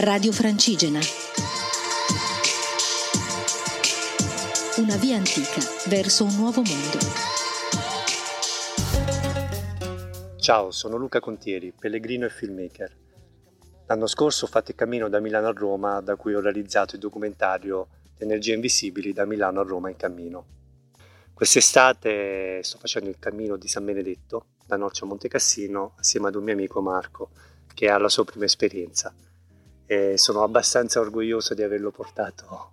Radio Francigena. Una via antica verso un nuovo mondo. Ciao, sono Luca Contieri, pellegrino e filmmaker. L'anno scorso ho fatto il cammino da Milano a Roma, da cui ho realizzato il documentario Energie invisibili da Milano a Roma in cammino. Quest'estate sto facendo il Cammino di San Benedetto, da Norcia a Monte Cassino, assieme ad un mio amico Marco, che ha la sua prima esperienza. E sono abbastanza orgoglioso di averlo portato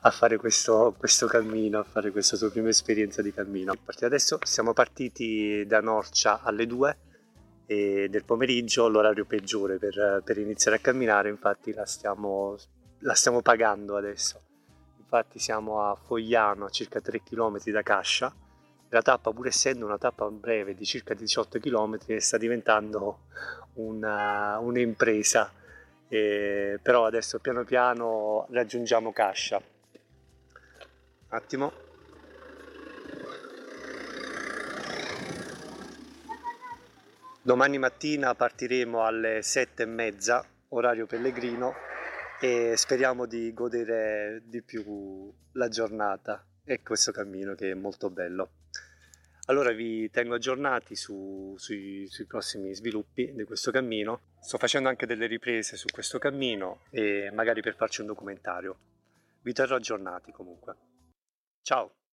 a fare questo cammino, a fare questa sua prima esperienza di cammino. Adesso siamo partiti da Norcia alle 2 del pomeriggio, l'orario peggiore per iniziare a camminare, infatti la stiamo pagando adesso. Infatti siamo a Fogliano, a circa 3 km da Cascia. La tappa, pur essendo una tappa breve di circa 18 km, sta diventando un'impresa. Però adesso piano piano raggiungiamo Cascia. Un attimo. Domani mattina partiremo alle 7:30, orario pellegrino, e speriamo di godere di più la giornata e questo cammino che è molto bello. Allora vi tengo aggiornati sui prossimi sviluppi di questo cammino. Sto facendo anche delle riprese su questo cammino e magari per farci un documentario. Vi terrò aggiornati comunque. Ciao!